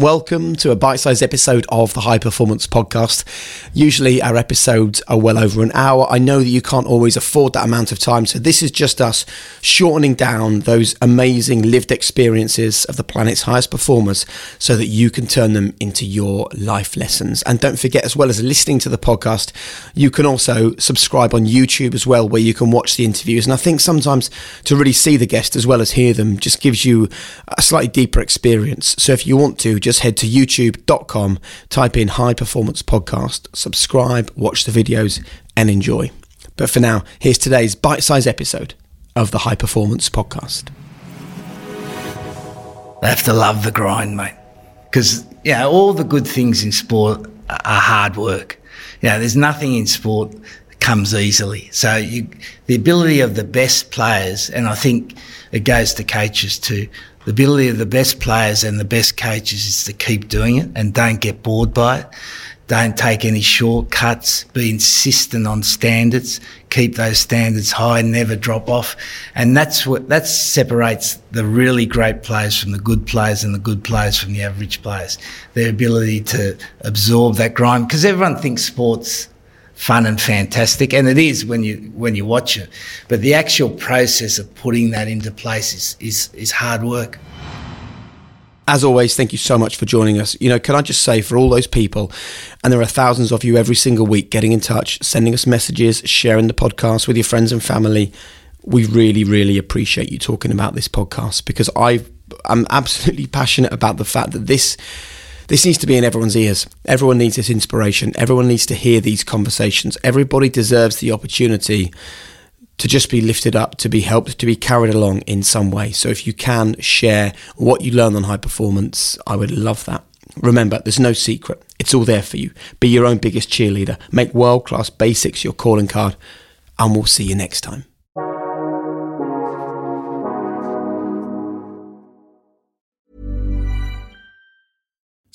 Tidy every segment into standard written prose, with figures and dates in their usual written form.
Welcome to a bite-sized episode of the High Performance Podcast. Usually our episodes are well over an hour. I know that you can't always afford that amount of time, so this is just us shortening down those amazing lived experiences of the planet's highest performers so that you can turn them into your life lessons. And don't forget, as well as listening to the podcast, you can also subscribe on YouTube as well, where you can watch the interviews. And I think sometimes to really see the guest as well as hear them just gives you a slightly deeper experience. So if you want to, just head to youtube.com, type in High Performance Podcast, subscribe, watch the videos, and enjoy. But for now, here's today's bite-sized episode of the High Performance Podcast. They have to love the grind, mate. Because, you know, all the good things in sport are hard work. You know, there's nothing in sport that comes easily. So the ability of the best players, and I think it goes to coaches too, the ability of the best players and the best coaches is to keep doing it and don't get bored by it. Don't take any shortcuts. Be insistent on standards. Keep those standards high. Never drop off. And that separates the really great players from the good players and the good players from the average players. Their ability to absorb that grind, because everyone thinks sports fun and fantastic, and it is when you watch it, but the actual process of putting that into place is hard work. As always, thank you so much for joining us. You know, can I just say, for all those people, and there are thousands of you every single week getting in touch, sending us messages, sharing the podcast with your friends and family, we really, really appreciate you talking about this podcast, because I'm absolutely passionate about the fact that this needs to be in everyone's ears. Everyone needs this inspiration. Everyone needs to hear these conversations. Everybody deserves the opportunity to just be lifted up, to be helped, to be carried along in some way. So if you can share what you learn on High Performance, I would love that. Remember, there's no secret. It's all there for you. Be your own biggest cheerleader. Make world-class basics your calling card, and we'll see you next time.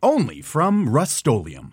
Only from Rust-Oleum.